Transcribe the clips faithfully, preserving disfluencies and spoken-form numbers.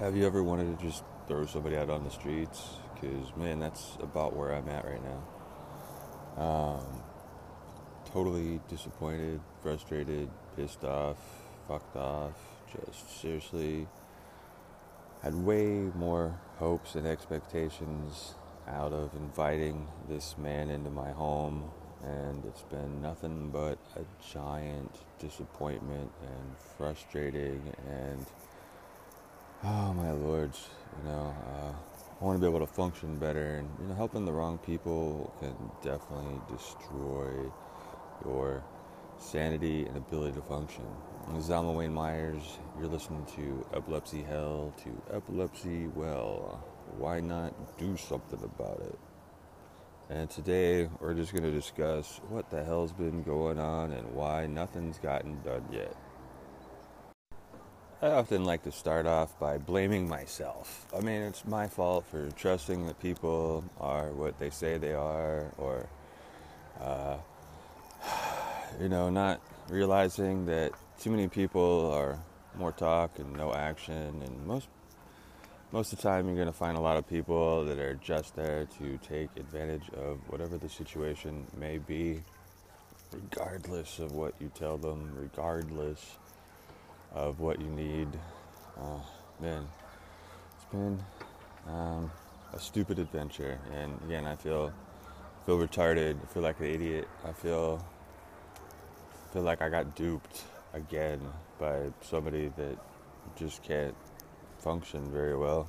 Have you ever wanted to just throw somebody out on the streets? Because, man, that's about where I'm at right now. Um, totally disappointed, frustrated, pissed off, fucked off. Just seriously had way more hopes and expectations out of inviting this man into my home. And it's been nothing but a giant disappointment and frustrating and... oh, my lords, you know, uh, I want to be able to function better, and, you know, helping the wrong people can definitely destroy your sanity and ability to function. This is Alma Wayne Myers. You're listening to Epilepsy Hell to Epilepsy Well. Why not do something about it? And today, we're just going to discuss what the hell's been going on and why nothing's gotten done yet. I often like to start off by blaming myself. I mean, it's my fault for trusting that people are what they say they are, or, uh, you know, not realizing that too many people are more talk and no action. And most most of the time you're going to find a lot of people that are just there to take advantage of whatever the situation may be, regardless of what you tell them, regardless of what you need. Uh, man, it's been um, a stupid adventure, and again, I feel feel retarded. I feel like an idiot. I feel feel like I got duped again by somebody that just can't function very well,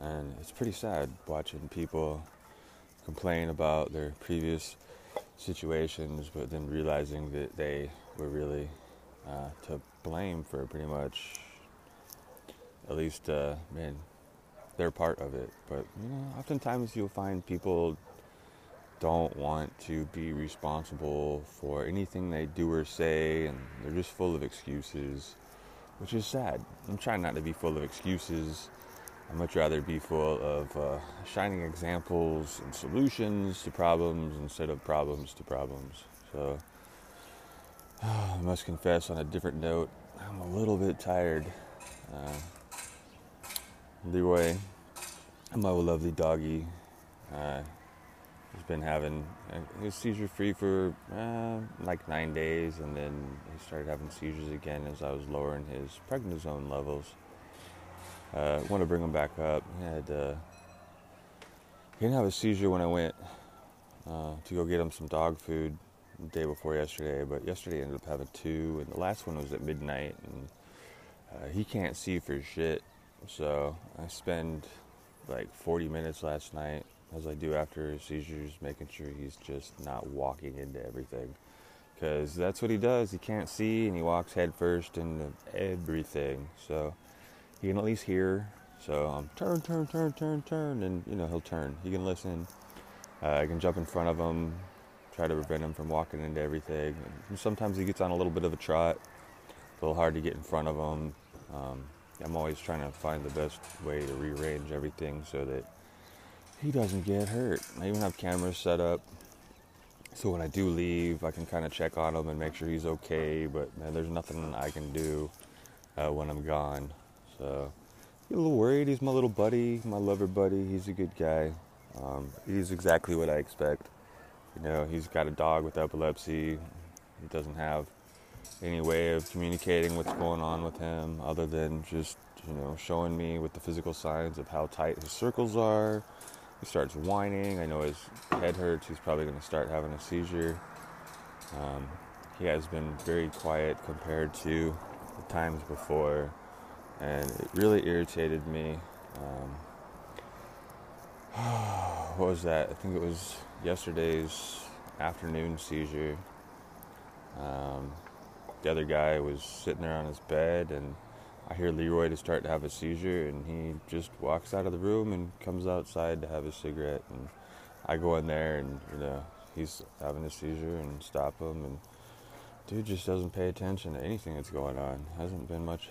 and it's pretty sad watching people complain about their previous situations, but then realizing that they were really Uh, to blame for pretty much, at least, uh, man, they're part of it. But, you know, oftentimes you'll find people don't want to be responsible for anything they do or say, and they're just full of excuses, which is sad. I'm trying not to be full of excuses. I'd much rather be full of uh, shining examples and solutions to problems instead of problems to problems. So... I must confess, on a different note, I'm a little bit tired. Uh, Leroy, my lovely doggy, uh, has been having, uh, he was seizure-free for uh, like nine days, and then he started having seizures again as I was lowering his prednisone levels. I uh, want to bring him back up. He, had, uh, he didn't have a seizure when I went uh, to go get him some dog food the day before yesterday, but yesterday ended up having two, and the last one was at midnight, and uh, he can't see for shit, so I spend like forty minutes last night, as I do after seizures, making sure he's just not walking into everything, because that's what he does. He can't see, and he walks headfirst into everything, so he can at least hear. So I'm turn, turn, turn, turn, turn, and, you know, he'll turn. He can listen. Uh, I can jump in front of him, try to prevent him from walking into everything. And sometimes he gets on a little bit of a trot. It's a little hard to get in front of him. Um, I'm always trying to find the best way to rearrange everything so that he doesn't get hurt. I even have cameras set up, so when I do leave, I can kind of check on him and make sure he's okay. But, man, there's nothing I can do uh, when I'm gone. So I get a little worried. He's my little buddy, my lover buddy. He's a good guy. Um, he's exactly what I expect. You know, he's got a dog with epilepsy. He doesn't have any way of communicating what's going on with him other than just, you know, showing me with the physical signs of how tight his circles are. He starts whining. I know his head hurts. He's probably going to start having a seizure. Um, he has been very quiet compared to the times before, and it really irritated me. Um, what was that? I think it was... yesterday's afternoon seizure. Um, the other guy was sitting there on his bed, and I hear Leroy to start to have a seizure, and he just walks out of the room and comes outside to have a cigarette, and I go in there, and, you know, he's having a seizure, and stop him, and dude just doesn't pay attention to anything that's going on. Hasn't been much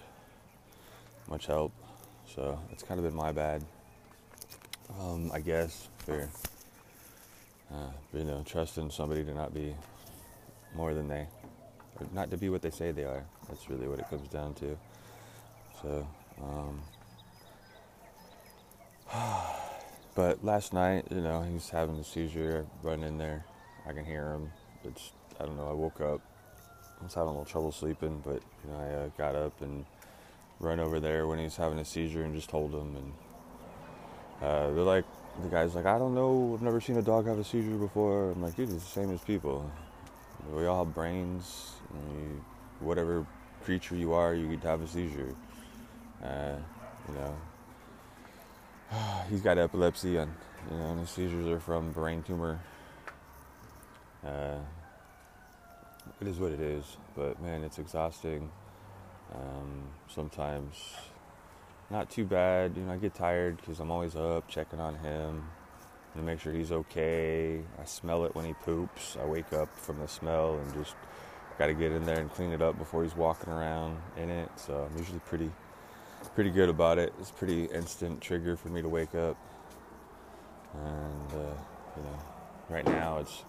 much help, so it's kind of been my bad, um, I guess, for Uh, you know, trusting somebody to not be more than they, or not to be what they say they are. That's really what it comes down to. So, um, But last night, you know, he's having a seizure. I run in there. I can hear him. It's, I don't know, I woke up. I was having a little trouble sleeping, but, you know, I uh, got up and run over there when he was having a seizure and just told him. And uh, they're like, the guy's like, I don't know. I've never seen a dog have a seizure before. I'm like, dude, it's the same as people. We all have brains. And you, whatever creature you are, you could have a seizure. Uh, you know, he's got epilepsy, and you know, and his seizures are from brain tumor. Uh, it is what it is, but man, it's exhausting. Um, sometimes, not too bad. You know, I get tired because I'm always up checking on him to make sure he's okay. I smell it when he poops. I wake up from the smell and just got to get in there and clean it up before he's walking around in it. So I'm usually pretty. pretty good about it. It's a pretty instant trigger for me to wake up. And, uh, you know, right now it's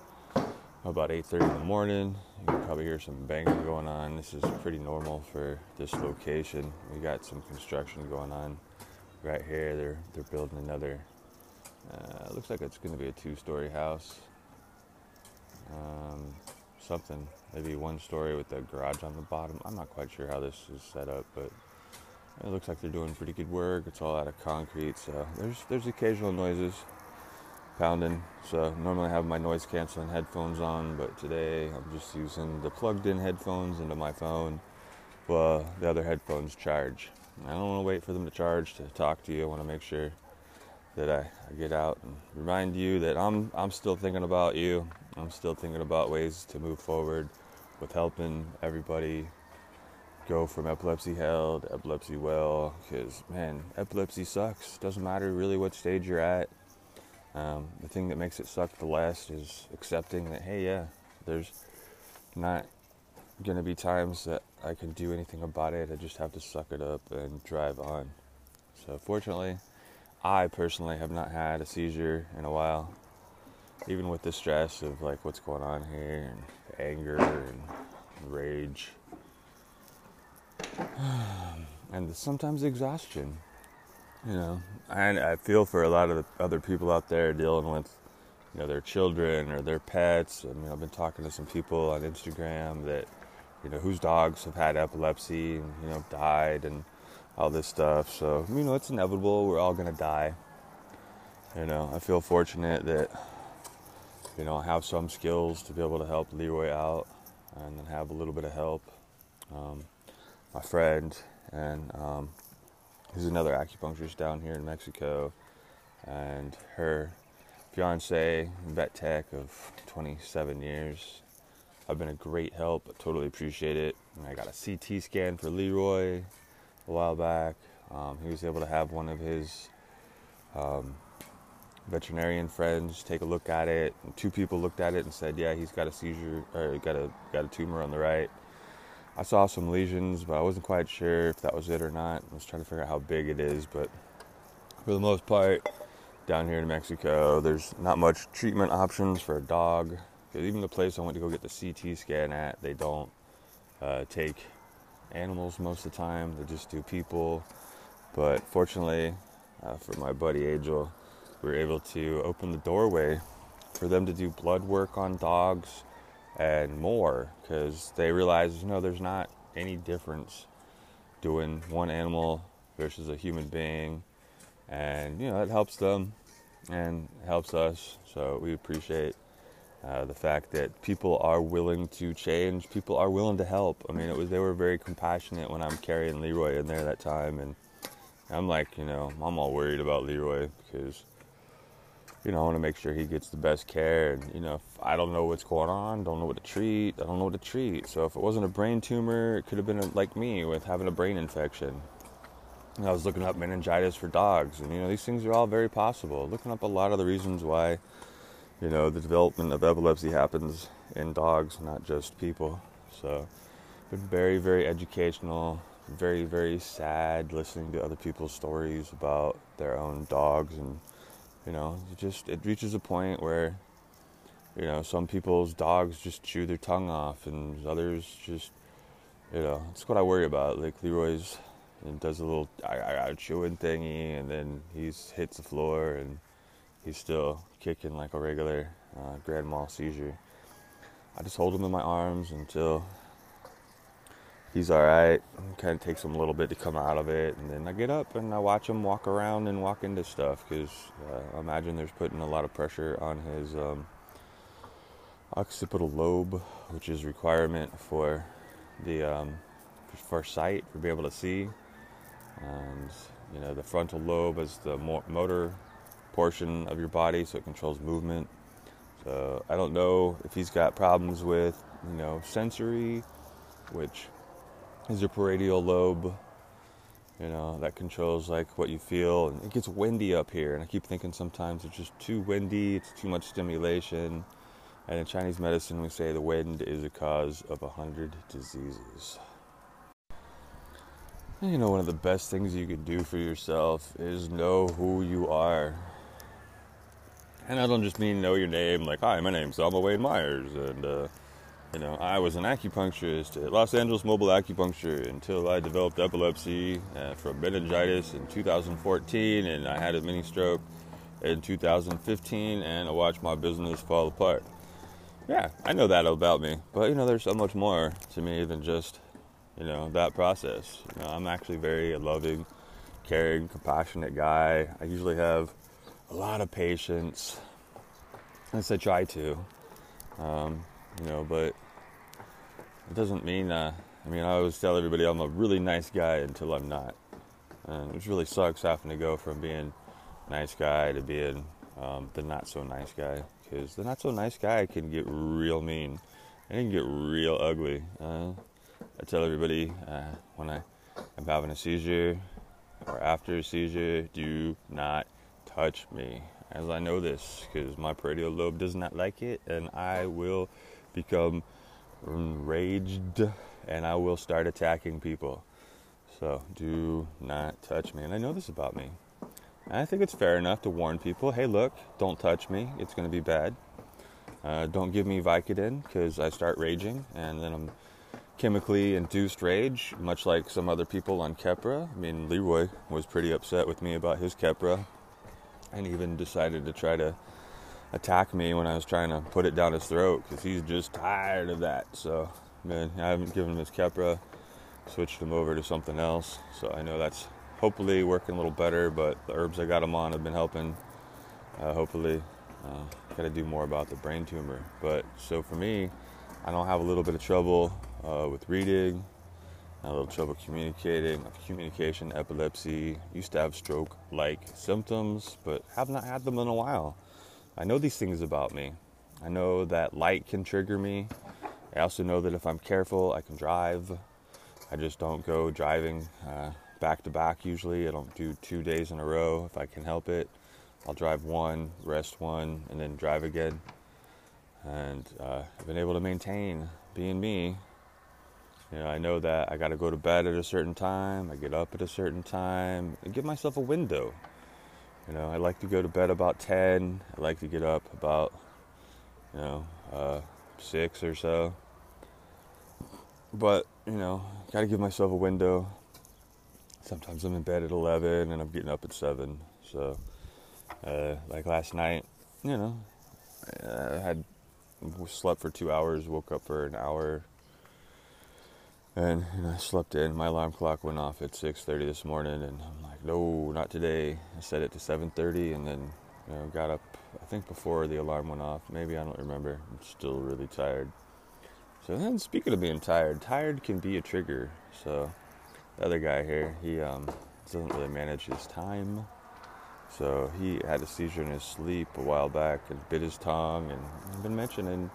about eight thirty in the morning. You can probably hear some banging going on. This is pretty normal for this location. We got some construction going on right here. They're they're building another, uh, looks like it's going to be a two-story house. Um, something, maybe one story with a garage on the bottom. I'm not quite sure how this is set up, but it looks like they're doing pretty good work. It's all out of concrete, so there's there's occasional noises, pounding. So normally I have my noise canceling headphones on, but today I'm just using the plugged in headphones into my phone while the other headphones charge. I don't want to wait for them to charge to talk to you. I want to make sure that I, I get out and remind you that I'm I'm still thinking about you. I'm still thinking about ways to move forward with helping everybody go from epilepsy hell to epilepsy well, because man, epilepsy sucks. Doesn't matter really what stage you're at. Um, the thing that makes it suck the less is accepting that, hey, yeah, there's not gonna be times that I can do anything about it. I just have to suck it up and drive on. So fortunately, I personally have not had a seizure in a while, even with the stress of like what's going on here and the anger and rage. And sometimes exhaustion, you know, and I feel for a lot of the other people out there dealing with, you know, their children or their pets. I mean, I've been talking to some people on Instagram that, you know, whose dogs have had epilepsy and, you know, died and all this stuff. So, you know, it's inevitable. We're all going to die. You know, I feel fortunate that, you know, I have some skills to be able to help Leroy out and then have a little bit of help. Um, My friend, and um, he's another acupuncturist down here in Mexico, and her fiance, vet tech of twenty-seven years. I've been a great help. I totally appreciate it. And I got a C T scan for Leroy a while back. Um, he was able to have one of his um, veterinarian friends take a look at it. And two people looked at it and said, "Yeah, he's got a seizure, or got a got a tumor on the right." I saw some lesions, but I wasn't quite sure if that was it or not. I was trying to figure out how big it is, but for the most part, down here in Mexico, there's not much treatment options for a dog. Because even the place I went to go get the C T scan at, they don't uh, take animals most of the time. They just do people. But fortunately, uh, for my buddy Angel, we were able to open the doorway for them to do blood work on dogs and more, because they realize, you know, there's not any difference doing one animal versus a human being, and you know, it helps them and helps us. So we appreciate uh, the fact that people are willing to change, people are willing to help. I mean, it was, they were very compassionate when I'm carrying Leroy in there that time, and I'm like, you know, I'm all worried about Leroy because, you know, I want to make sure he gets the best care. And, you know, if I don't know what's going on, don't know what to treat, I don't know what to treat. So if it wasn't a brain tumor, it could have been like me with having a brain infection. And I was looking up meningitis for dogs. And, you know, these things are all very possible. Looking up a lot of the reasons why, you know, the development of epilepsy happens in dogs, not just people. So it's been very, very educational, very, very sad listening to other people's stories about their own dogs. And, you know, it just, it reaches a point where, you know, some people's dogs just chew their tongue off, and others just, you know, it's what I worry about. Like Leroy's and does a little I, I, I chewing thingy, and then he hits the floor, and he's still kicking like a regular uh, grand mal seizure. I just hold him in my arms until he's all right. It kind of takes him a little bit to come out of it, and then I get up and I watch him walk around and walk into stuff, because uh, I imagine there's putting a lot of pressure on his um, occipital lobe, which is requirement for the um, for sight, for being able to see. And you know, the frontal lobe is the mo- motor portion of your body, so it controls movement. So I don't know if he's got problems with, you know, sensory, which is your parietal lobe, you know, that controls like what you feel. And it gets windy up here, and I keep thinking sometimes it's just too windy, it's too much stimulation. And in Chinese medicine, we say the wind is a cause of a hundred diseases. And you know, one of the best things you could do for yourself is know who you are. And I don't just mean know your name, like, hi, my name's Alma Wayne Myers, and, uh, you know, I was an acupuncturist at Los Angeles Mobile Acupuncture until I developed epilepsy uh, from meningitis in two thousand fourteen, and I had a mini stroke in two thousand fifteen, and I watched my business fall apart. Yeah, I know that about me, but, you know, there's so much more to me than just, you know, that process. You know, I'm actually very loving, caring, compassionate guy. I usually have a lot of patience, at least I try to, um, you know, but it doesn't mean, uh, I mean, I always tell everybody I'm a really nice guy until I'm not, and it really sucks having to go from being nice guy to being um, the not so nice guy, because the not so nice guy can get real mean, and it can get real ugly. Uh, I tell everybody uh, when I am having a seizure or after a seizure, do not touch me, as I know this, because my parietal lobe does not like it, and I will become enraged, and I will start attacking people. So do not touch me, and I know this about me. And I think it's fair enough to warn people, hey, look, don't touch me, it's going to be bad. Uh, don't give me Vicodin, because I start raging, and then I'm chemically induced rage, much like some other people on Keppra. I mean, Leroy was pretty upset with me about his Keppra, and even decided to try to attack me when I was trying to put it down his throat, because he's just tired of that. So, man, I haven't given him his Keppra, switched him over to something else. So I know that's hopefully working a little better, but the herbs I got him on have been helping. Uh, hopefully, uh, got to do more about the brain tumor. But so for me, I don't have a little bit of trouble uh, with reading, a little trouble communicating, communication, epilepsy, used to have stroke-like symptoms, but have not had them in a while. I know these things about me. I know that light can trigger me. I also know that if I'm careful, I can drive. I just don't go driving uh, back-to-back usually. I don't do two days in a row if I can help it. I'll drive one, rest one, and then drive again. And uh, I've been able to maintain being me. You know, I know that I got to go to bed at a certain time, I get up at a certain time, and give myself a window. You know, I like to go to bed about ten, I like to get up about, you know, uh, six or so. But, you know, got to give myself a window. Sometimes I'm in bed at eleven and I'm getting up at seven. So, uh, like last night, you know, I had slept for two hours, woke up for an hour. And, and I slept in. My alarm clock went off at six thirty this morning, and I'm like, no, not today. I set it to seven thirty, and then, you know, got up, I think, before the alarm went off. Maybe, I don't remember. I'm still really tired. So then, speaking of being tired, tired can be a trigger. So the other guy here, he um, doesn't really manage his time. So he had a seizure in his sleep a while back and bit his tongue. And I've been mentioning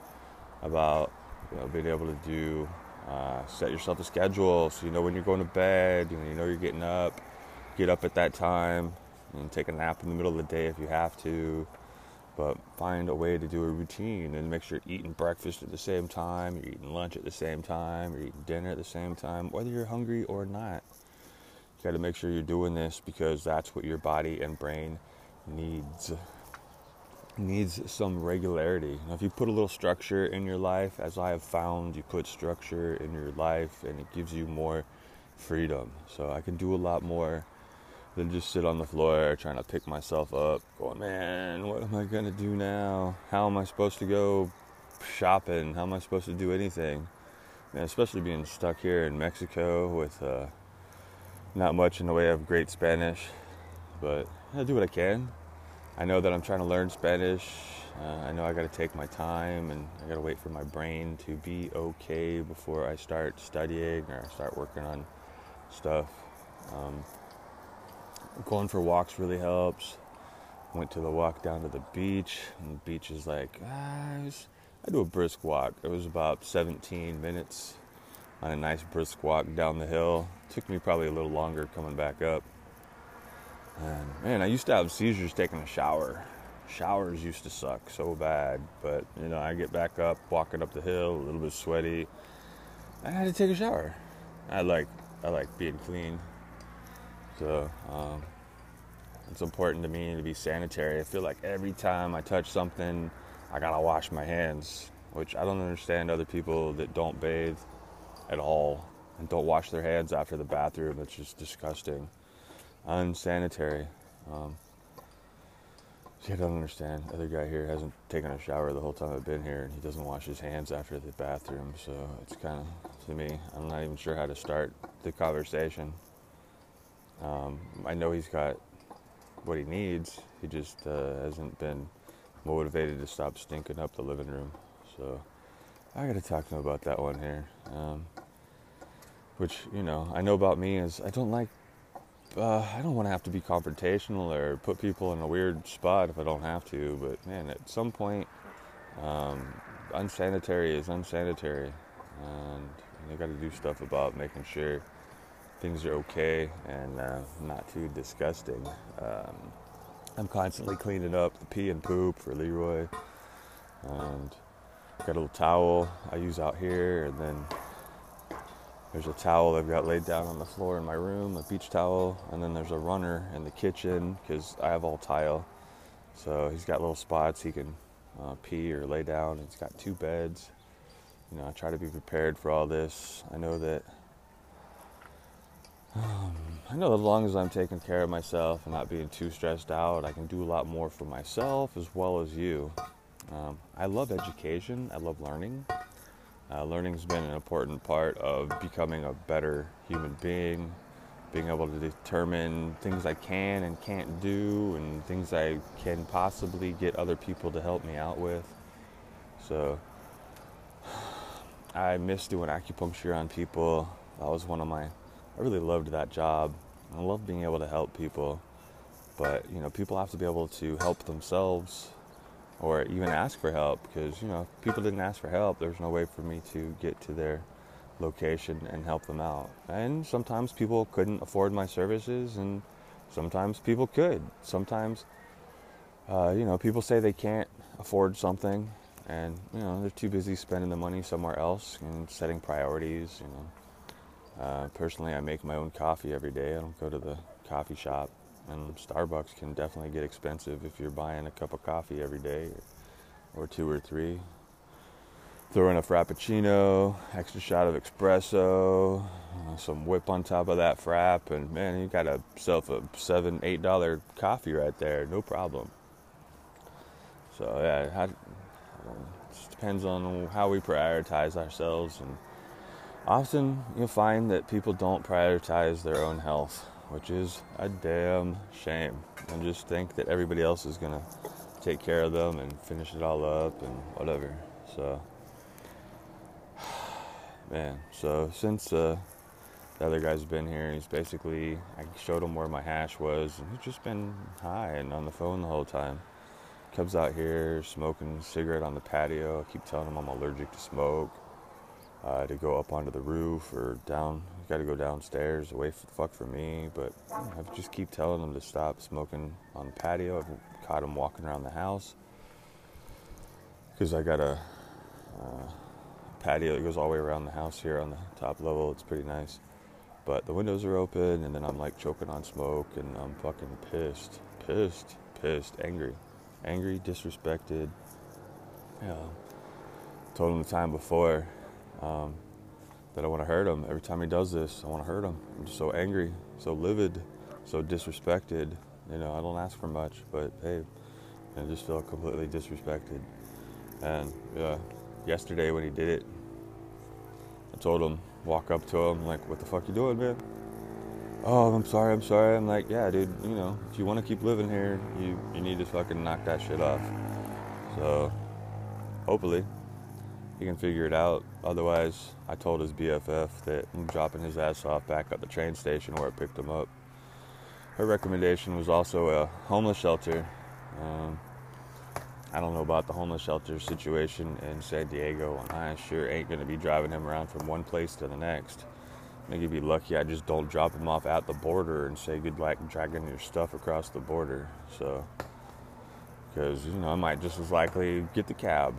about, you know, being able to do... Uh, set yourself a schedule, so you know when you're going to bed, you know, you know you're getting up, get up at that time, and take a nap in the middle of the day if you have to, but find a way to do a routine, and make sure you're eating breakfast at the same time, you're eating lunch at the same time, you're eating dinner at the same time, whether you're hungry or not. You got to make sure you're doing this, because that's what your body and brain needs. Needs some regularity. Now, if you put a little structure in your life, as I have found, you put structure in your life, and it gives you more freedom. So I can do a lot more than just sit on the floor trying to pick myself up. Going, man, what am I going to do now? How am I supposed to go shopping? How am I supposed to do anything? Man, especially being stuck here in Mexico with uh, not much in the way of great Spanish. But I do what I can. I know that I'm trying to learn Spanish. Uh, I know I got to take my time, and I got to wait for my brain to be okay before I start studying or start working on stuff. Um, going for walks really helps. Went to the walk down to the beach, and the beach is like, ah, was, I do a brisk walk. It was about seventeen minutes on a nice brisk walk down the hill. Took me probably a little longer coming back up. And man, I used to have seizures taking a shower. Showers used to suck so bad, but you know, I get back up, walking up the hill, a little bit sweaty. I had to take a shower. I like, I like being clean, so um, it's important to me to be sanitary. I feel like every time I touch something, I gotta wash my hands, which I don't understand other people that don't bathe at all and don't wash their hands after the bathroom. It's just disgusting, unsanitary. Um, See, I don't understand. The other guy here hasn't taken a shower the whole time I've been here, and he doesn't wash his hands after the bathroom, so it's kind of, to me, I'm not even sure how to start the conversation. Um, I know he's got what he needs. He just uh, hasn't been motivated to stop stinking up the living room, so I got to talk to him about that one here, um, which, you know, I know about me is I don't like Uh, I don't want to have to be confrontational or put people in a weird spot if I don't have to, but man, at some point, um, unsanitary is unsanitary, and you got to do stuff about making sure things are okay and uh, not too disgusting. Um, I'm constantly cleaning up the pee and poop for Leroy, and got a little towel I use out here, and then there's a towel I've got laid down on the floor in my room, a beach towel, and then there's a runner in the kitchen because I have all tile. So he's got little spots he can uh, pee or lay down. He's got two beds. You know, I try to be prepared for all this. I know that, um, I know that as long as I'm taking care of myself and not being too stressed out, I can do a lot more for myself as well as you. Um, I love education. I love learning. Uh, learning's been an important part of becoming a better human being, being able to determine things I can and can't do, and things I can possibly get other people to help me out with. So I miss doing acupuncture on people. That was one of my, I really loved that job. I love being able to help people, but you know, people have to be able to help themselves, or even ask for help, because, you know, if people didn't ask for help, there's no way for me to get to their location and help them out. And sometimes people couldn't afford my services, and sometimes people could. Sometimes, uh, you know, people say they can't afford something, and, you know, they're too busy spending the money somewhere else and setting priorities, you know. Uh, personally, I make my own coffee every day. I don't go to the coffee shop. And Starbucks can definitely get expensive if you're buying a cup of coffee every day, or two or three. Throw in a frappuccino, extra shot of espresso, some whip on top of that frap, and man, you got yourself a seven, eight dollar coffee right there, no problem. So yeah, it just depends on how we prioritize ourselves, and often you'll find that people don't prioritize their own health, which is a damn shame. And just think that everybody else is gonna take care of them and finish it all up and whatever. So, man, so since uh, the other guy's been here, he's basically, I showed him where my hash was, and he's just been high and on the phone the whole time. Comes out here smoking a cigarette on the patio. I keep telling him I'm allergic to smoke, uh, to go up onto the roof or down. Got to go downstairs, away the fuck from me. But I just keep telling him to stop smoking on the patio. I've caught him walking around the house because I got a uh, patio that goes all the way around the house here on the top level. It's pretty nice, but the windows are open, and then I'm like choking on smoke, and I'm fucking pissed, pissed, pissed, angry, angry, disrespected. Yeah, told him the time before. Um, that I want to hurt him. Every time he does this, I want to hurt him. I'm just so angry, so livid, so disrespected. You know, I don't ask for much, but hey, I just feel completely disrespected. And yeah, yesterday when he did it, I told him, walk up to him, like, what the fuck you doing, man? Oh, I'm sorry, I'm sorry. I'm like, yeah, dude, you know, if you want to keep living here, you, you need to fucking knock that shit off. So, hopefully, he can figure it out. Otherwise, I told his B F F that I'm dropping his ass off back at the train station where I picked him up. Her recommendation was also a homeless shelter. Um, I don't know about the homeless shelter situation in San Diego, and I sure ain't going to be driving him around from one place to the next. I think you'd be lucky I just don't drop him off at the border and say good luck dragging your stuff across the border. So, because, you know, I might just as likely get the cab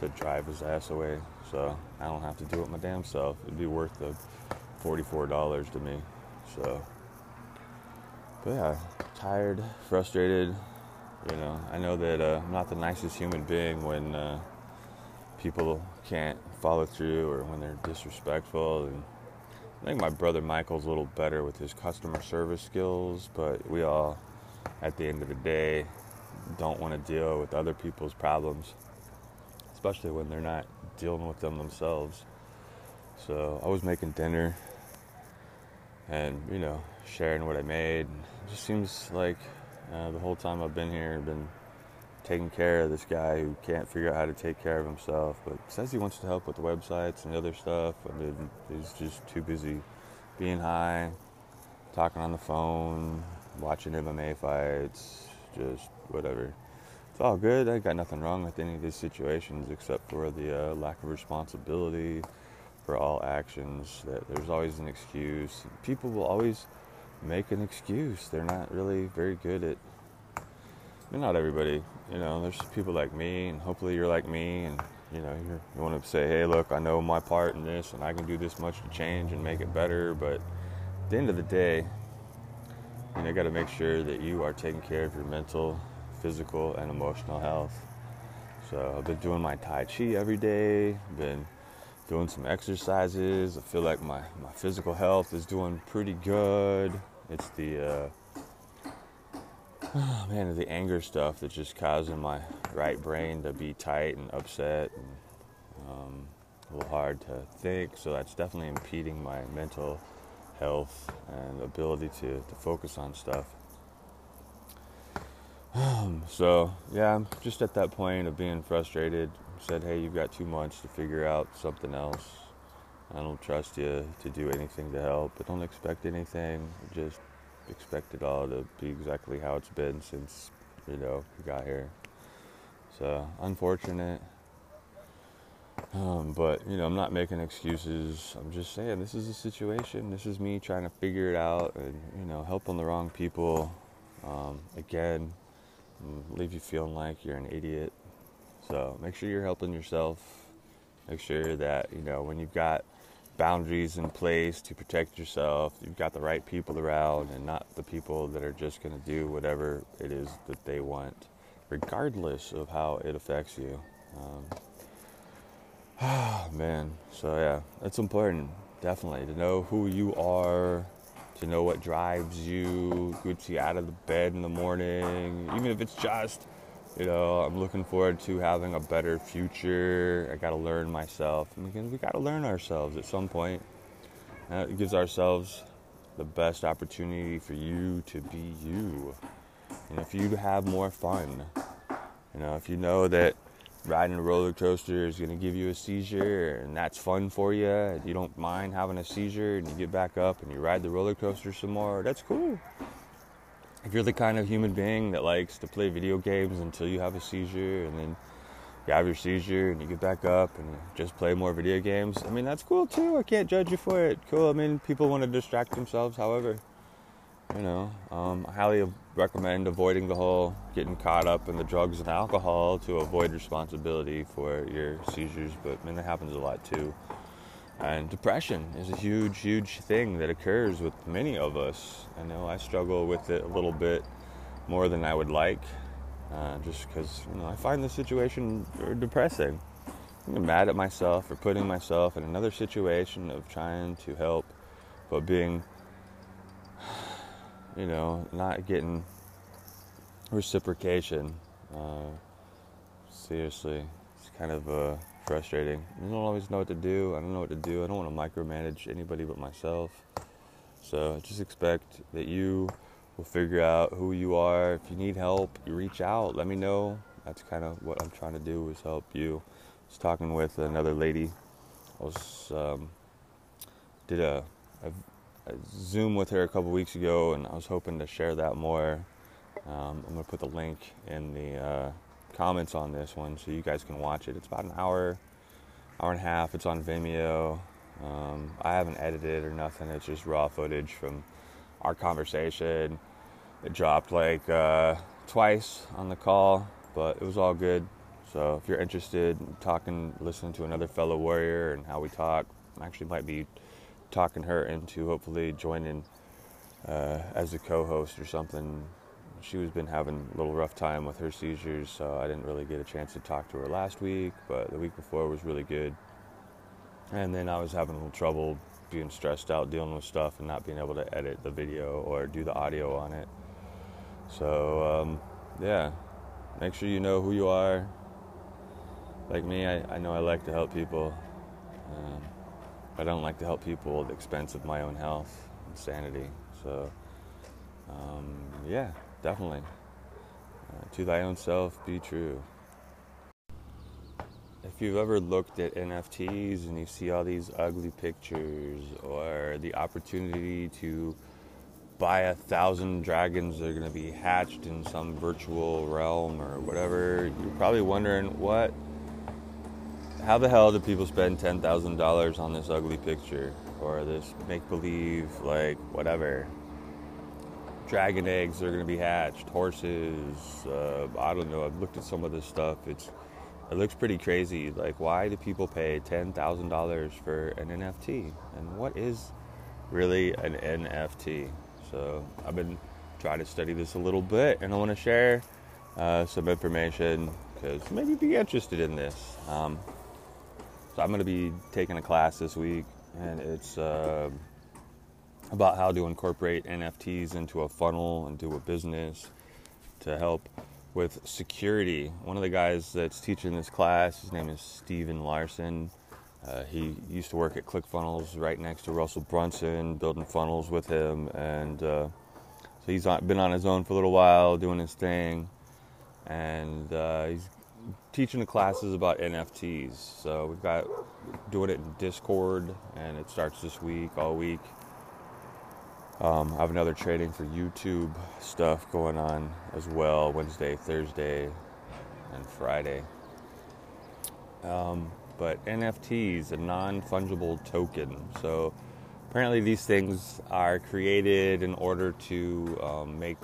to drive his ass away. So, I don't have to do it my damn self. It'd be worth the forty-four dollars to me. So, but yeah, tired, frustrated. You know, I know that uh, I'm not the nicest human being when uh, people can't follow through or when they're disrespectful. And I think my brother Michael's a little better with his customer service skills, but we all, at the end of the day, don't want to deal with other people's problems, especially when they're not dealing with them themselves. So I was making dinner and, you know, sharing what I made. It just seems like... Uh, the whole time I've been here, I've been taking care of this guy who can't figure out how to take care of himself, but says he wants to help with the websites and other stuff. I mean, he's just too busy being high, talking on the phone, watching M M A fights, just whatever. It's all good. I got nothing wrong with any of these situations except for the uh, lack of responsibility for all actions. That there's always an excuse. People will always... make an excuse. They're not really very good at, I mean, not everybody, you know, there's people like me, and hopefully you're like me, and you know, you're, you want to say, hey, look, I know my part in this, and I can do this much to change and make it better, but at the end of the day, you know, you got to make sure that you are taking care of your mental, physical, and emotional health. So I've been doing my Tai Chi every day, been doing some exercises. I feel like my, my physical health is doing pretty good. It's the, uh, oh man, the anger stuff that's just causing my right brain to be tight and upset and um, a little hard to think. So that's definitely impeding my mental health and ability to, to focus on stuff. Um, so, yeah, I'm just at that point of being frustrated. Said, hey, you've got two months to figure out something else. I don't trust you to do anything to help. I don't expect anything. I just expect it all to be exactly how it's been since, you know, we got here. So, unfortunate. Um, but, you know, I'm not making excuses. I'm just saying this is a situation. This is me trying to figure it out and, you know, helping the wrong people. Um, again, leave you feeling like you're an idiot. So make sure you're helping yourself. Make sure that, you know, when you've got boundaries in place to protect yourself, you've got the right people around and not the people that are just going to do whatever it is that they want, regardless of how it affects you. Um, oh, man. So, yeah, it's important, definitely, to know who you are, to know what drives you, gets you out of the bed in the morning, even if it's just... You know, I'm looking forward to having a better future. I got to learn myself. I mean, we got to learn ourselves at some point. Uh, it gives ourselves the best opportunity for you to be you. You know, for you to have more fun. You know, if you know that riding a roller coaster is going to give you a seizure and that's fun for you, and you don't mind having a seizure and you get back up and you ride the roller coaster some more, that's cool. If you're the kind of human being that likes to play video games until you have a seizure, and then you have your seizure and you get back up and just play more video games, I mean, that's cool too. I can't judge you for it. Cool. I mean, people want to distract themselves, however, you know, um, I highly recommend avoiding the whole getting caught up in the drugs and alcohol to avoid responsibility for your seizures, but I mean, that happens a lot too. And depression is a huge, huge thing that occurs with many of us. I know I struggle with it a little bit more than I would like, uh, just because, you know, I find the situation depressing. mad at myself for putting myself in another situation of trying to help, but being, you know, not getting reciprocation. Uh, seriously, it's kind of uh, frustrating. I don't always know what to do. I don't know what to do. I don't want to micromanage anybody but myself. So just expect that you will figure out who you are. If you need help, you reach out. Let me know. That's kind of what I'm trying to do, is help you. I was talking with another lady. I was um, did a, a, a Zoom with her a couple weeks ago, and I was hoping to share that more. Um, I'm going to put the link in the uh, comments on this one so you guys can watch it. It's about an hour, hour and a half. It's on Vimeo. Um, I haven't edited or nothing. It's just raw footage from our conversation. It dropped like uh, twice on the call, but it was all good. So if you're interested in talking, listening to another fellow warrior and how we talk, I actually might be talking her into hopefully joining uh, as a co-host or something. She's been having a little rough time with her seizures, so I didn't really get a chance to talk to her last week, but the week before was really good. And then I was having a little trouble being stressed out, dealing with stuff, and not being able to edit the video or do the audio on it. So, um, yeah, make sure you know who you are. Like me, I, I know I like to help people. Um, I don't like to help people at the expense of my own health and sanity. So, um, yeah, definitely. Uh, to thy own self, be true. If you've ever looked at N F Ts and you see all these ugly pictures, or the opportunity to buy a thousand dragons that are going to be hatched in some virtual realm or whatever, you're probably wondering, what, how the hell do people spend ten thousand dollars on this ugly picture or this make-believe, like, whatever? Dragon eggs that are going to be hatched, horses, uh, I don't know, I've looked at some of this stuff, it's... It looks pretty crazy. Like, why do people pay ten thousand dollars for an N F T? And what is really an N F T? So I've been trying to study this a little bit, and I want to share uh, some information because maybe you'd be interested in this. Um, so I'm going to be taking a class this week, and it's uh, about how to incorporate N F Ts into a funnel, into a business to help with security. One of the guys that's teaching this class, his name is Steven Larson. Uh, he used to work at ClickFunnels right next to Russell Brunson, building funnels with him. And uh, so he's been on his own for a little while, doing his thing. And uh, he's teaching the classes about N F Ts. So we've got doing it in Discord, and it starts this week, all week. Um, I have another trading for YouTube stuff going on as well, Wednesday, Thursday, and Friday. Um, but N F Ts, a non-fungible token. So apparently these things are created in order to um, make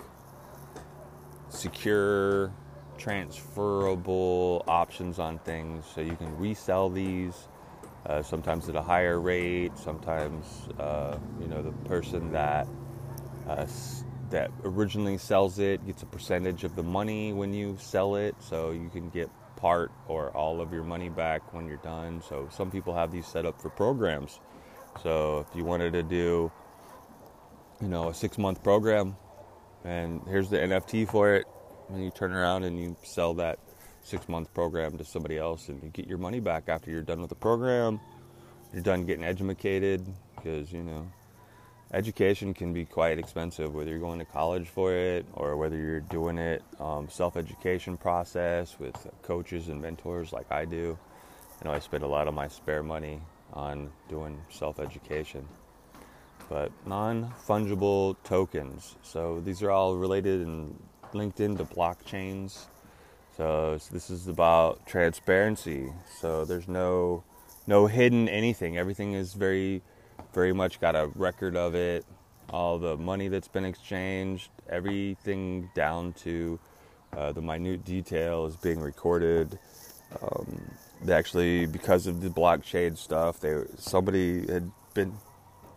secure, transferable options on things. So you can resell these. Uh, sometimes at a higher rate, sometimes, uh, you know, the person that uh, s- that originally sells it gets a percentage of the money when you sell it, so you can get part or all of your money back when you're done. So some people have these set up for programs. So if you wanted to do, you know, a six-month program, and here's the N F T for it, and you turn around and you sell that six-month program to somebody else, and you get your money back after you're done with the program. You're done getting edumacated, because, you know, education can be quite expensive, whether you're going to college for it or whether you're doing it um, self-education process with coaches and mentors like I do. You know, I spend a lot of my spare money on doing self-education. But non-fungible tokens. So these are all related and linked into blockchains. So this is about transparency. So there's no no hidden anything. Everything is very, very much got a record of it. All the money that's been exchanged, everything down to uh, the minute detail is being recorded. Um, they actually, because of the blockchain stuff, they somebody had been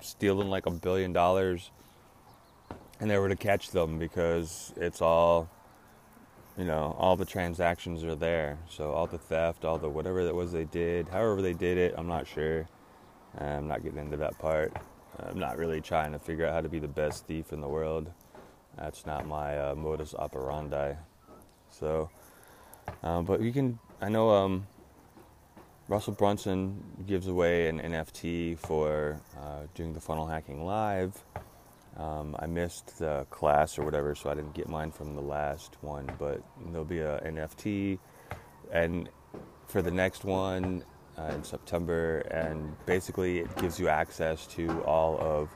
stealing like a billion dollars, and they were to catch them because it's all you know, all the transactions are there. So all the theft, all the whatever it was they did, however they did it, I'm not sure. I'm not getting into that part. I'm not really trying to figure out how to be the best thief in the world. That's not my uh, modus operandi. So, uh, but you can, I know um, Russell Brunson gives away an N F T for uh, doing the Funnel Hacking Live. Um, I missed the class or whatever, so I didn't get mine from the last one, but there'll be a N F T and for the next one uh, in September, and basically it gives you access to all of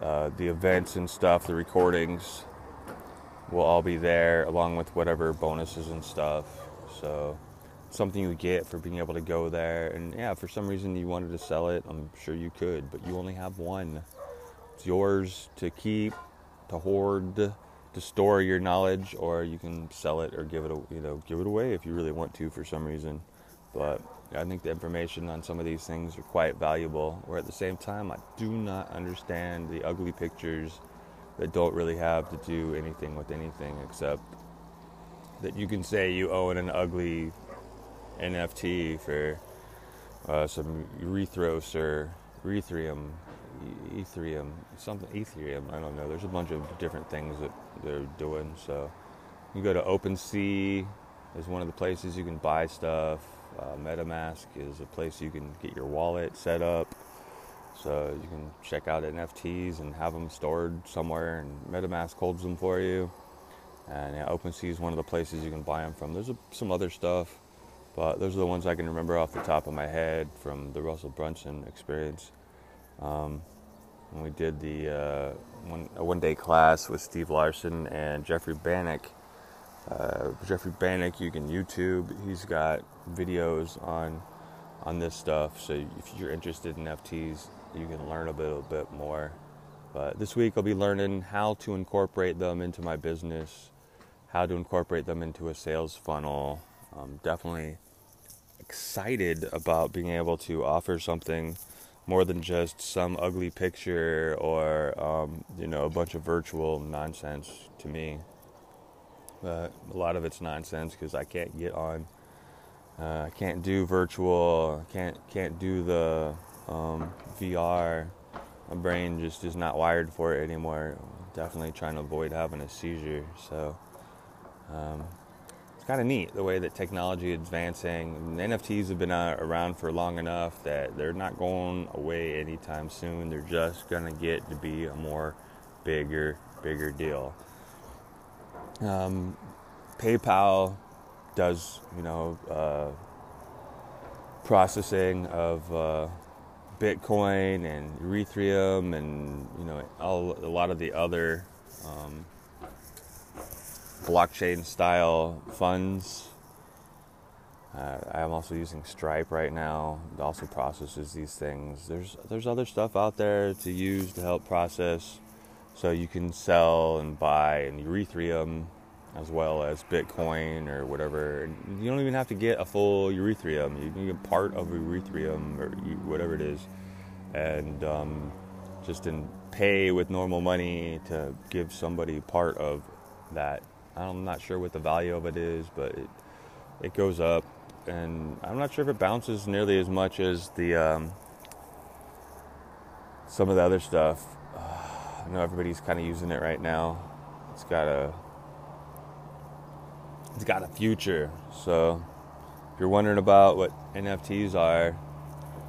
uh, the events and stuff. The recordings will all be there along with whatever bonuses and stuff. So something you get for being able to go there, and yeah, if for some reason you wanted to sell it, I'm sure you could, but you only have one. It's yours to keep, to hoard, to store your knowledge, or you can sell it or give it, you know, give it away if you really want to for some reason. But I think the information on some of these things are quite valuable. Or at the same time, I do not understand the ugly pictures that don't really have to do anything with anything, except that you can say you own an ugly N F T for uh, some urethros or urethrium. Ethereum, something, Ethereum, I don't know. There's a bunch of different things that they're doing. So you can go to OpenSea is one of the places you can buy stuff. Uh, MetaMask is a place you can get your wallet set up. So you can check out N F Ts and have them stored somewhere, and MetaMask holds them for you. And yeah, OpenSea is one of the places you can buy them from. There's a, some other stuff, but those are the ones I can remember off the top of my head from the Russell Brunson experience. Um, when we did the uh, one, a one-day class with Steven Larson and Jeffrey Bannick. Uh, Jeffrey Bannick, you can YouTube. He's got videos on on this stuff. So if you're interested in N F Ts, you can learn a little bit more. But this week I'll be learning how to incorporate them into my business, how to incorporate them into a sales funnel. I'm definitely excited about being able to offer something more than just some ugly picture or, um, you know, a bunch of virtual nonsense to me. But a lot of it's nonsense because I can't get on. Uh, I can't do virtual. I can't, can't do the um, V R. My brain just is not wired for it anymore. I'm definitely trying to avoid having a seizure. So um, it's kind of neat the way that technology is advancing. And N F Ts have been around for long enough that they're not going away anytime soon. They're just going to get to be a more bigger, bigger deal. Um, PayPal does, you know, uh, processing of uh, Bitcoin and Ethereum and, you know, all, a lot of the other um, blockchain style funds. Uh, I'm also using Stripe right now. It also processes these things. There's there's other stuff out there to use to help process. So you can sell and buy an Ethereum as well as Bitcoin or whatever. You don't even have to get a full Ethereum. You can get part of Ethereum or whatever it is, and um, just in pay with normal money to give somebody part of that. I'm not sure what the value of it is, but it, it goes up, and I'm not sure if it bounces nearly as much as the um, some of the other stuff. Uh, I know everybody's kind of using it right now. It's got a it's got a future. So if you're wondering about what N F Ts are,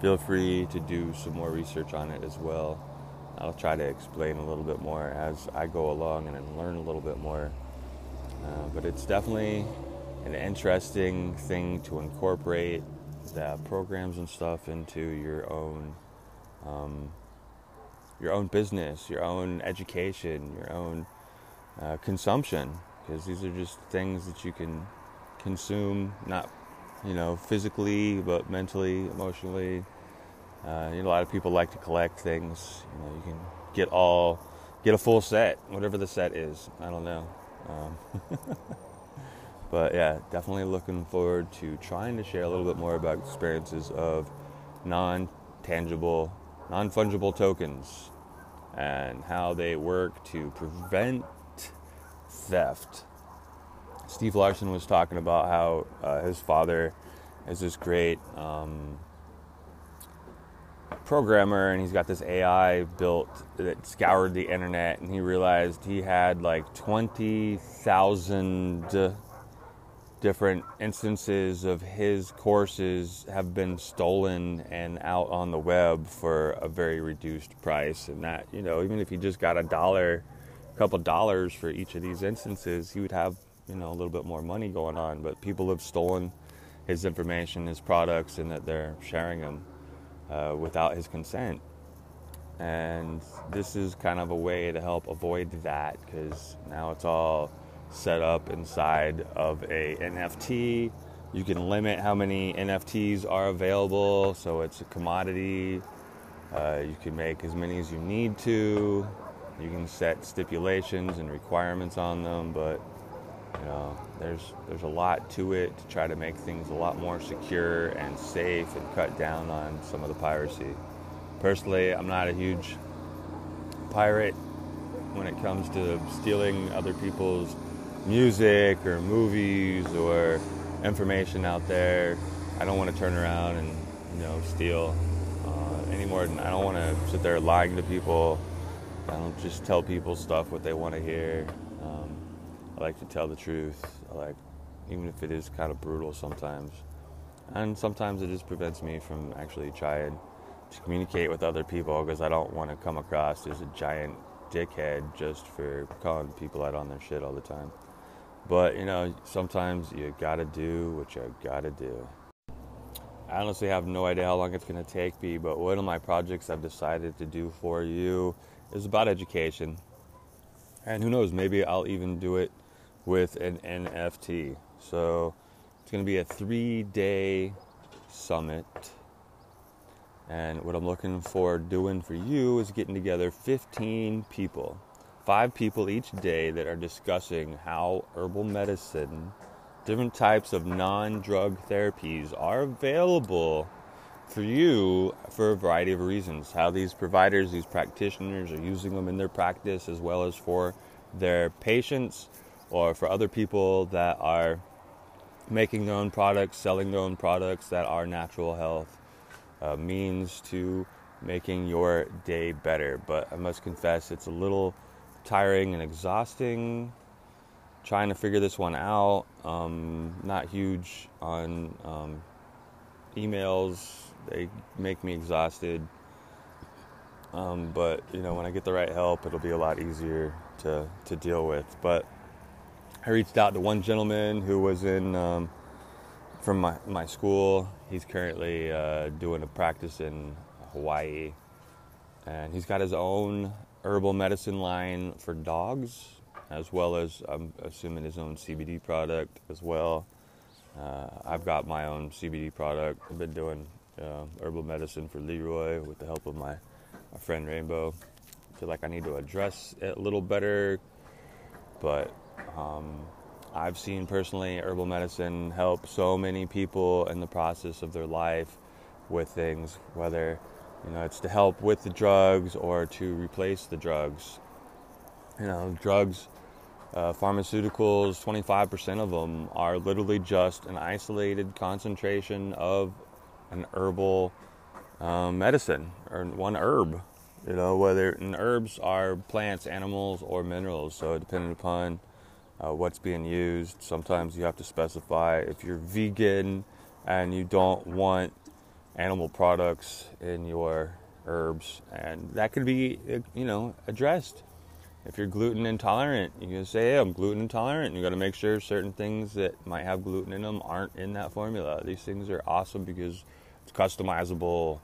feel free to do some more research on it as well. I'll try to explain a little bit more as I go along and learn a little bit more. Uh, but it's definitely an interesting thing to incorporate the programs and stuff into your own, um, your own business, your own education, your own uh, consumption. Because these are just things that you can consume, not, you know, physically, but mentally, emotionally. Uh, you know, a lot of people like to collect things. You know, you can get all, get a full set, whatever the set is. I don't know. Um, but yeah, definitely looking forward to trying to share a little bit more about experiences of non-tangible, non-fungible tokens and how they work to prevent theft. Steve Larson was talking about how uh, his father is this great um, programmer, and he's got this A I built that scoured the internet, and he realized he had like twenty thousand different instances of his courses have been stolen and out on the web for a very reduced price. And that, you know, even if he just got a dollar, a couple dollars for each of these instances, he would have, you know, a little bit more money going on. But people have stolen his information, his products, and that they're sharing them uh, without his consent. And this is kind of a way to help avoid that, because now it's all set up inside of a N F T. You can limit how many N F Ts are available, so it's a commodity. Uh, you can make as many as you need to. You can set stipulations and requirements on them, but you know, there's there's a lot to it to try to make things a lot more secure and safe and cut down on some of the piracy. Personally, I'm not a huge pirate when it comes to stealing other people's music or movies or information out there. I don't want to turn around and, you know, steal uh, anymore. I don't want to sit there lying to people. I don't just tell people stuff what they want to hear. Um, I like to tell the truth. I like, even if it is kind of brutal sometimes. And sometimes it just prevents me from actually trying to communicate with other people, because I don't want to come across as a giant dickhead just for calling people out on their shit all the time. But, you know, sometimes you gotta do what you gotta do. I honestly have no idea how long it's gonna take me, but one of my projects I've decided to do for you is about education. And who knows, maybe I'll even do it with an N F T. So it's gonna be a three-day summit. And what I'm looking for doing for you is getting together fifteen people, five people each day, that are discussing how herbal medicine, different types of non-drug therapies are available for you for a variety of reasons. How these providers, these practitioners are using them in their practice, as well as for their patients or for other people that are making their own products, selling their own products that are natural health. Uh, means to making your day better. But I must confess, it's a little tiring and exhausting trying to figure this one out. Um, not huge on um, emails. They make me exhausted. Um, but, you know, when I get the right help, it'll be a lot easier to, to deal with. But I reached out to one gentleman who was in... Um, from my, my school. He's currently uh, doing a practice in Hawaii, and he's got his own herbal medicine line for dogs, as well as, I'm assuming, his own C B D product as well. Uh, I've got my own C B D product. I've been doing uh, herbal medicine for Leroy with the help of my, my friend Rainbow. I feel like I need to address it a little better, but... Um, I've seen personally herbal medicine help so many people in the process of their life with things, whether, you know, it's to help with the drugs or to replace the drugs. You know, drugs, uh, pharmaceuticals, twenty-five percent of them are literally just an isolated concentration of an herbal um, medicine or one herb. You know, whether, and herbs are plants, animals, or minerals. So depending upon Uh, what's being used. Sometimes you have to specify if you're vegan and you don't want animal products in your herbs, and that could be, you know, addressed. If you're gluten intolerant, you can say, hey, I'm gluten intolerant. You got to make sure certain things that might have gluten in them aren't in that formula. These things are awesome because it's customizable.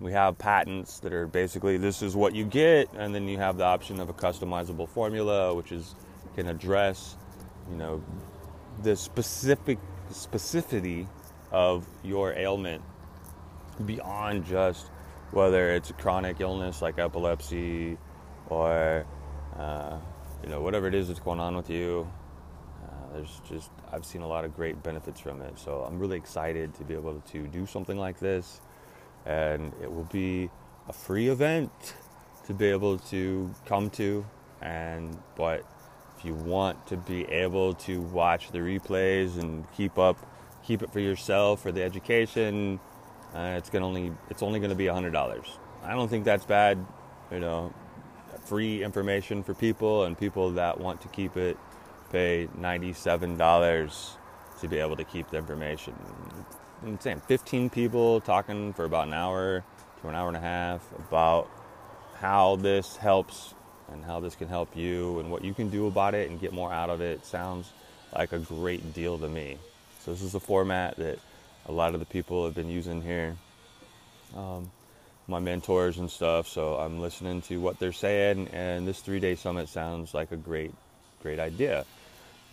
We have patents that are basically, this is what you get, and then you have the option of a customizable formula, which is can address, you know, the specific specificity of your ailment beyond just whether it's a chronic illness like epilepsy or uh, you know, whatever it is that's going on with you. Uh, there's just, I've seen a lot of great benefits from it, so I'm really excited to be able to do something like this, and it will be a free event to be able to come to, and but If you want to be able to watch the replays and keep up, keep it for yourself for the education, uh, it's gonna only it's only going to be one hundred dollars. I don't think that's bad, you know. Free information for people, and people that want to keep it pay ninety-seven dollars to be able to keep the information. I'm saying fifteen people talking for about an hour to an hour and a half about how this helps and how this can help you and what you can do about it and get more out of it. Sounds like a great deal to me. So this is a format that a lot of the people have been using here, um, my mentors and stuff. So I'm listening to what they're saying, and this three-day summit sounds like a great, great idea.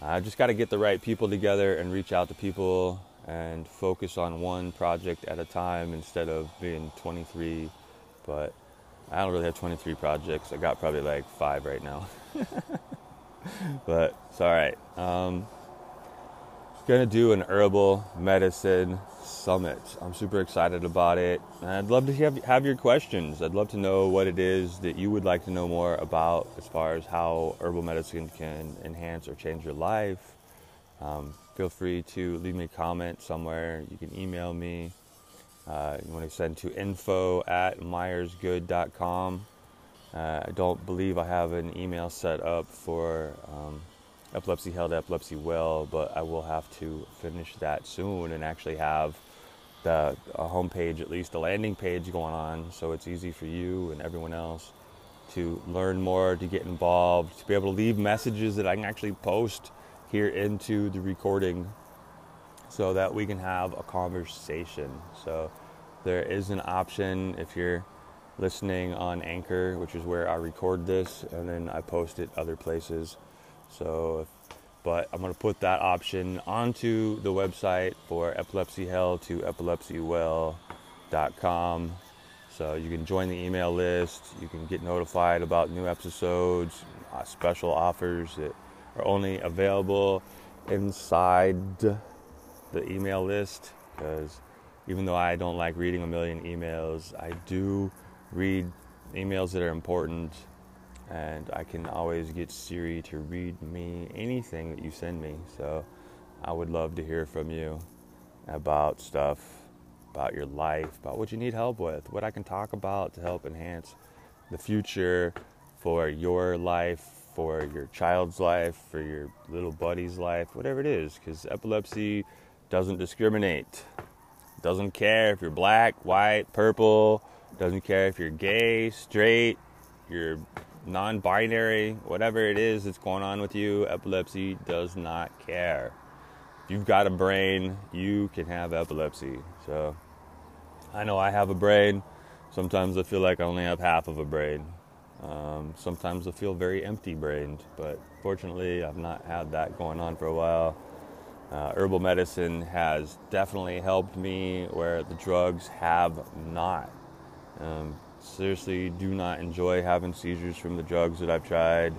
I just got to get the right people together and reach out to people and focus on one project at a time instead of being twenty-three. But I don't really have twenty-three projects. I got probably like five right now. But it's all right. Um, gonna do an herbal medicine summit. I'm super excited about it. And I'd love to have, have your questions. I'd love to know what it is that you would like to know more about as far as how herbal medicine can enhance or change your life. Um, feel free to leave me a comment somewhere. You can email me. Uh, you want to send to info at myersgood.com. Uh, I don't believe I have an email set up for um, Epilepsy Hell to Epilepsy Well, but I will have to finish that soon and actually have the a homepage, at least a landing page going on, so it's easy for you and everyone else to learn more, to get involved, to be able to leave messages that I can actually post here into the recording, so that we can have a conversation. So there is an option if you're listening on Anchor, which is where I record this, and then I post it other places. So, but I'm going to put that option onto the website for Epilepsy Hell to Epilepsy Well dot com. So you can join the email list. You can get notified about new episodes, uh, special offers that are only available inside the email list, because even though I don't like reading a million emails, I do read emails that are important, and I can always get Siri to read me anything that you send me. So I would love to hear from you about stuff, about your life, about what you need help with, what I can talk about to help enhance the future for your life, for your child's life, for your little buddy's life, whatever it is, because epilepsy doesn't discriminate. Doesn't care if you're black, white, purple. Doesn't care if you're gay, straight, you're non-binary, whatever it is that's going on with you. Epilepsy does not care. If you've got a brain, you can have epilepsy. So I know I have a brain. Sometimes I feel like I only have half of a brain. Um, sometimes I feel very empty-brained, but fortunately I've not had that going on for a while. Uh, herbal medicine has definitely helped me where the drugs have not. Um, seriously, do not enjoy having seizures from the drugs that I've tried.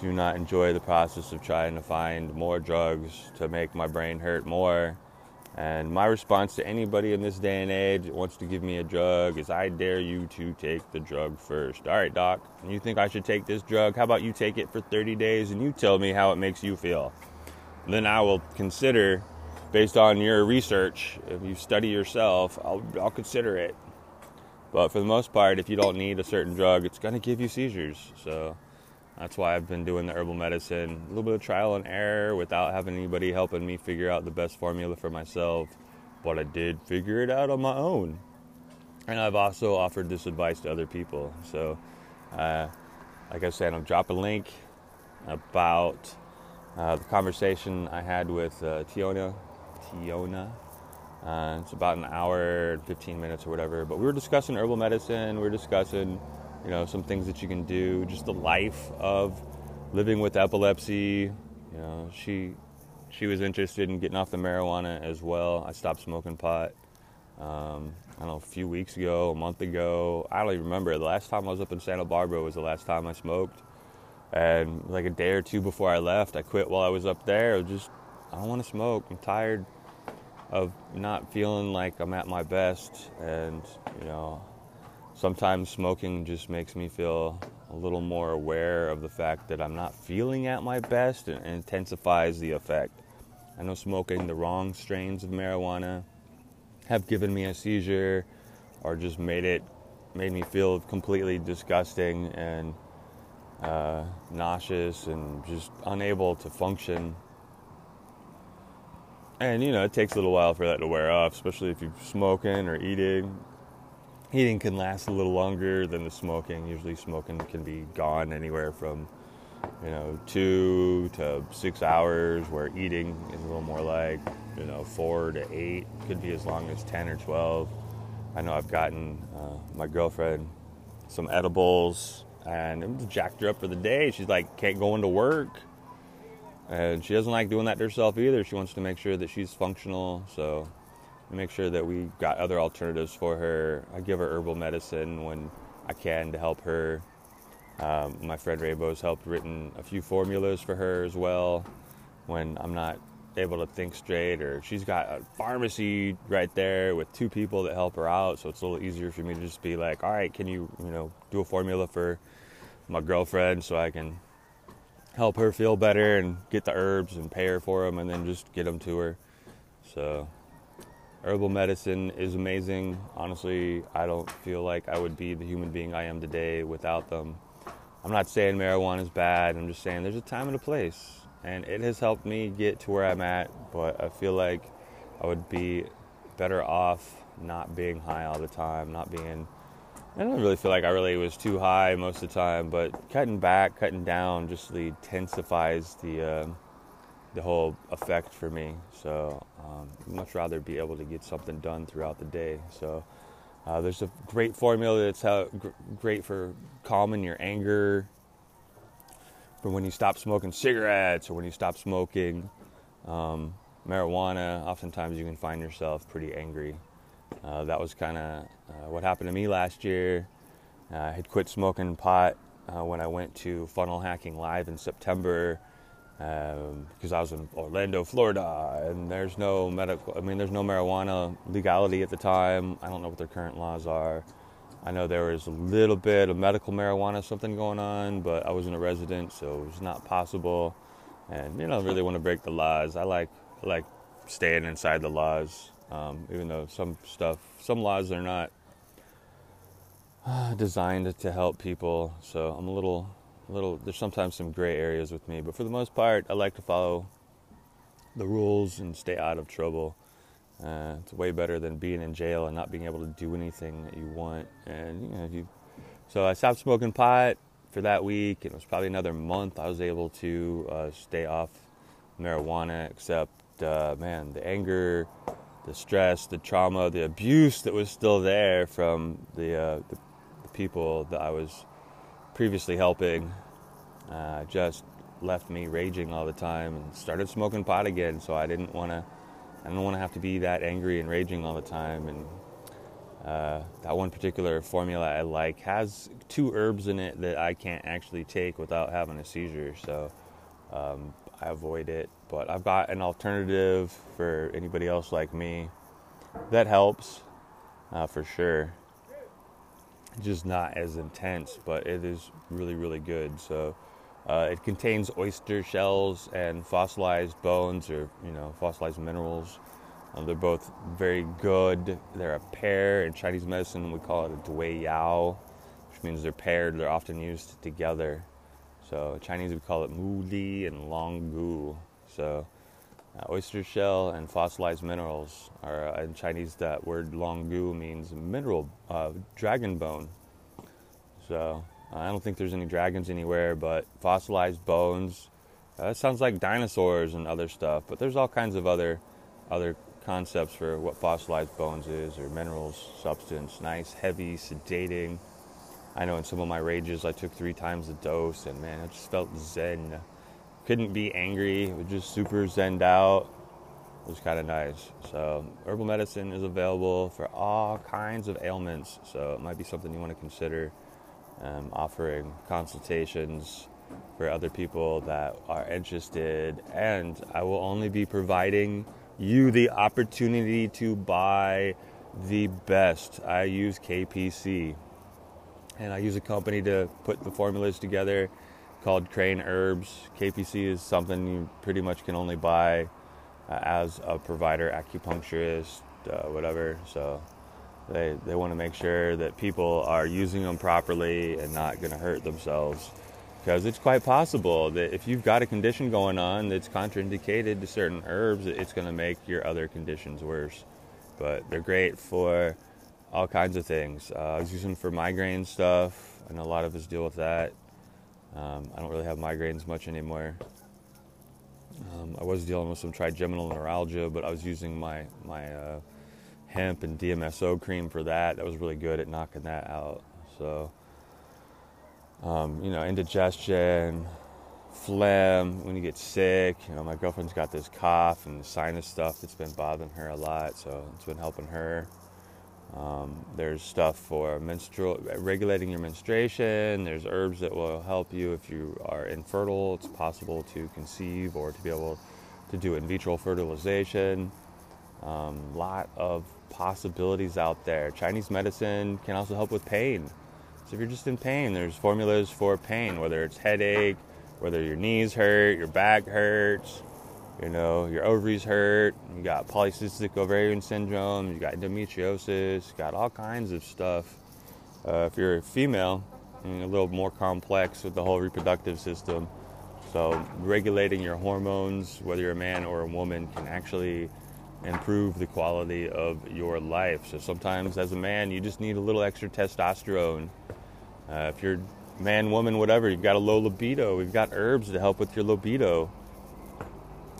Do not enjoy the process of trying to find more drugs to make my brain hurt more. And my response to anybody in this day and age that wants to give me a drug is, I dare you to take the drug first. All right, doc, you think I should take this drug? How about you take it for thirty days and you tell me how it makes you feel? Then I will consider, based on your research, if you study yourself, I'll, I'll consider it. But for the most part, if you don't need a certain drug, it's going to give you seizures. So that's why I've been doing the herbal medicine. A little bit of trial and error without having anybody helping me figure out the best formula for myself. But I did figure it out on my own. And I've also offered this advice to other people. So, uh, like I said, I'm dropping a link about... Uh, the conversation I had with uh, Tiona, Tiona, uh, it's about an hour and fifteen minutes or whatever, but we were discussing herbal medicine, we were discussing, you know, some things that you can do, just the life of living with epilepsy. You know, she, she was interested in getting off the marijuana as well. I stopped smoking pot, um, I don't know, a few weeks ago, a month ago, I don't even remember. The last time I was up in Santa Barbara was the last time I smoked. And like a day or two before I left, I quit while I was up there. I was just, I don't want to smoke. I'm tired of not feeling like I'm at my best. And, you know, sometimes smoking just makes me feel a little more aware of the fact that I'm not feeling at my best, and intensifies the effect. I know smoking the wrong strains of marijuana have given me a seizure or just made it made me feel completely disgusting and uh, nauseous and just unable to function. And, you know, it takes a little while for that to wear off, especially if you're smoking or eating. Eating can last a little longer than the smoking. Usually smoking can be gone anywhere from, you know, two to six hours, where eating is a little more like, you know, four to eight. Could be as long as ten or twelve. I know I've gotten uh, my girlfriend some edibles, and it jacked her up for the day. She's like, can't go into work. And she doesn't like doing that to herself either. She wants to make sure that she's functional. So we make sure that we got other alternatives for her. I give her herbal medicine when I can to help her. Um, my friend Rainbow's helped written a few formulas for her as well when I'm not able to think straight. Or she's got a pharmacy right there with two people that help her out. So it's a little easier for me to just be like, all right, can you, you know, do a formula for my girlfriend so I can help her feel better, and get the herbs and pay her for them and then just get them to her. So herbal medicine is amazing. Honestly, I don't feel like I would be the human being I am today without them. I'm not saying marijuana is bad. I'm just saying there's a time and a place, and it has helped me get to where I'm at, but I feel like I would be better off not being high all the time, not being... I don't really feel like I really was too high most of the time, but cutting back, cutting down just intensifies the uh, the whole effect for me. So um, I'd much rather be able to get something done throughout the day. So uh, there's a great formula that's how, g- great for calming your anger, for when you stop smoking cigarettes or when you stop smoking um, marijuana. Oftentimes you can find yourself pretty angry. Uh, that was kind of uh, what happened to me last year. Uh, I had quit smoking pot uh, when I went to Funnel Hacking Live in September um, because I was in Orlando, Florida, and there's no medical. I mean, there's no marijuana legality at the time. I don't know what their current laws are. I know there was a little bit of medical marijuana, something going on, but I wasn't a resident, so it was not possible. And you know, I really want to break the laws. I like I like staying inside the laws. Um, even though some stuff, some laws are not uh, designed to help people. So I'm a little, a little, there's sometimes some gray areas with me. But for the most part, I like to follow the rules and stay out of trouble. Uh, it's way better than being in jail and not being able to do anything that you want. And, you know, if you, so I stopped smoking pot for that week. It was probably another month I was able to uh, stay off marijuana, except, uh, man, the anger... the stress, the trauma, the abuse that was still there from the uh, the, the people that I was previously helping uh, just left me raging all the time, and started smoking pot again. So I didn't want to, I don't want to have to be that angry and raging all the time. And uh, that one particular formula I like has two herbs in it that I can't actually take without having a seizure. So um, I avoid it. But I've got an alternative for anybody else like me that helps uh, for sure. Just not as intense, but it is really, really good. So uh, it contains oyster shells and fossilized bones, or, you know, fossilized minerals. Um, they're both very good. They're a pair. In Chinese medicine, we call it a dui yao, which means they're paired. They're often used together. So in Chinese, we call it mu li and long gu. So uh, oyster shell and fossilized minerals are, uh, in Chinese, that word long gu means mineral, uh, dragon bone. So uh, I don't think there's any dragons anywhere, but fossilized bones, uh, that sounds like dinosaurs and other stuff, but there's all kinds of other, other concepts for what fossilized bones is, or minerals, substance, nice, heavy, sedating. I know in some of my rages, I took three times the dose, and man, I just felt zen. Couldn't be angry, it was just super zenned out. It was kind of nice. So herbal medicine is available for all kinds of ailments, so it might be something you want to consider. Um, offering consultations for other people that are interested, and I will only be providing you the opportunity to buy the best. I use K P C. and I use a company to put the formulas together called Crane Herbs. K P C is something you pretty much can only buy uh, as a provider, acupuncturist, uh, whatever. So they they want to make sure that people are using them properly and not going to hurt themselves, because it's quite possible that if you've got a condition going on that's contraindicated to certain herbs, it's going to make your other conditions worse. But they're great for all kinds of things. Uh, I was using them for migraine stuff. I know a lot of us deal with that. Um, I don't really have migraines much anymore. Um, I was dealing with some trigeminal neuralgia, but I was using my, my uh, hemp and D M S O cream for that. That was really good at knocking that out. So, um, you know, indigestion, phlegm, when you get sick. You know, my girlfriend's got this cough and sinus stuff that's been bothering her a lot, so it's been helping her. Um, there's stuff for menstrual, regulating your menstruation. There's herbs that will help you if you are infertile. It's possible to conceive or to be able to do in vitro fertilization. A um, lot of possibilities out there. Chinese medicine can also help with pain. So if you're just in pain, there's formulas for pain, whether it's headache, whether your knees hurt, your back hurts, you know, your ovaries hurt, you got polycystic ovarian syndrome, you got endometriosis, you got all kinds of stuff. Uh, if you're a female, you're a little more complex with the whole reproductive system. So regulating your hormones, whether you're a man or a woman, can actually improve the quality of your life. So sometimes as a man, you just need a little extra testosterone. Uh, if you're man, woman, whatever, you've got a low libido, we've got herbs to help with your libido.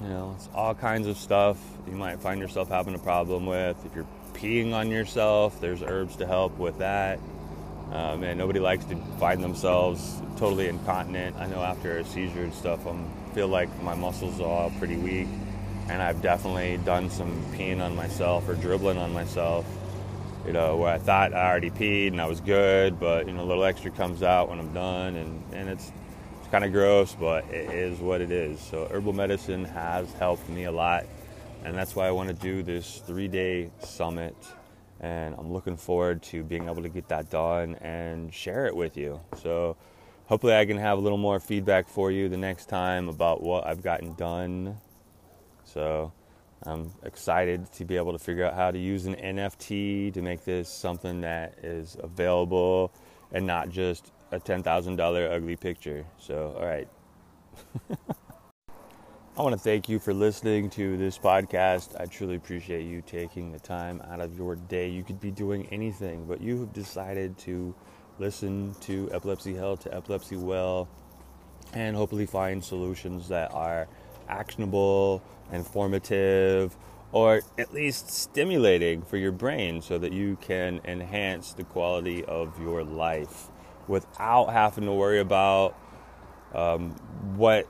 You know, it's all kinds of stuff you might find yourself having a problem with. If you're peeing on yourself, there's herbs to help with that. Um, and nobody likes to find themselves totally incontinent. I know after a seizure and stuff, I feel like my muscles are all pretty weak. And I've definitely done some peeing on myself or dribbling on myself, you know, where I thought I already peed and I was good, but, you know, a little extra comes out when I'm done, and, and it's... It's kind of gross, but it is what it is. So herbal medicine has helped me a lot, and that's why I want to do this three-day summit, and I'm looking forward to being able to get that done and share it with you. So hopefully I can have a little more feedback for you the next time about what I've gotten done. So I'm excited to be able to figure out how to use an N F T to make this something that is available and not just a ten thousand dollars ugly picture. So, all right. I want to thank you for listening to this podcast. I truly appreciate you taking the time out of your day. You could be doing anything, but you have decided to listen to Epilepsy Hell to Epilepsy Well, and hopefully find solutions that are actionable, informative, or at least stimulating for your brain so that you can enhance the quality of your life, without having to worry about um, what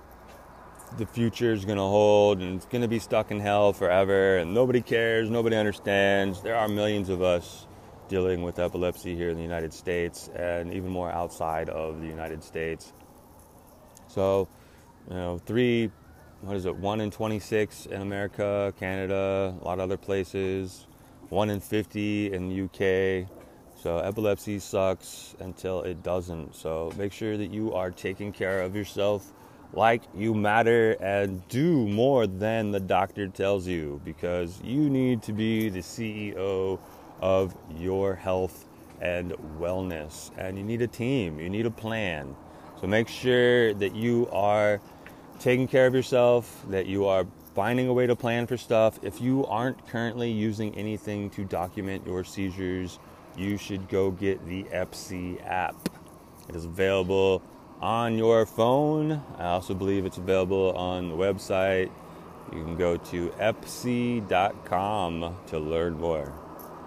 the future is going to hold, and it's going to be stuck in hell forever, and nobody cares, nobody understands. There are millions of us dealing with epilepsy here in the United States, and even more outside of the United States. So, you know, three, what is it, one in twenty-six in America, Canada, a lot of other places, one in fifty in the U K. So epilepsy sucks until it doesn't. So make sure that you are taking care of yourself like you matter, and do more than the doctor tells you, because you need to be the C E O of your health and wellness. And you need a team. You need a plan. So make sure that you are taking care of yourself, that you are finding a way to plan for stuff. If you aren't currently using anything to document your seizures, you should go get the E P S I app. It is available on your phone. I also believe it's available on the website. You can go to E P S I dot com to learn more.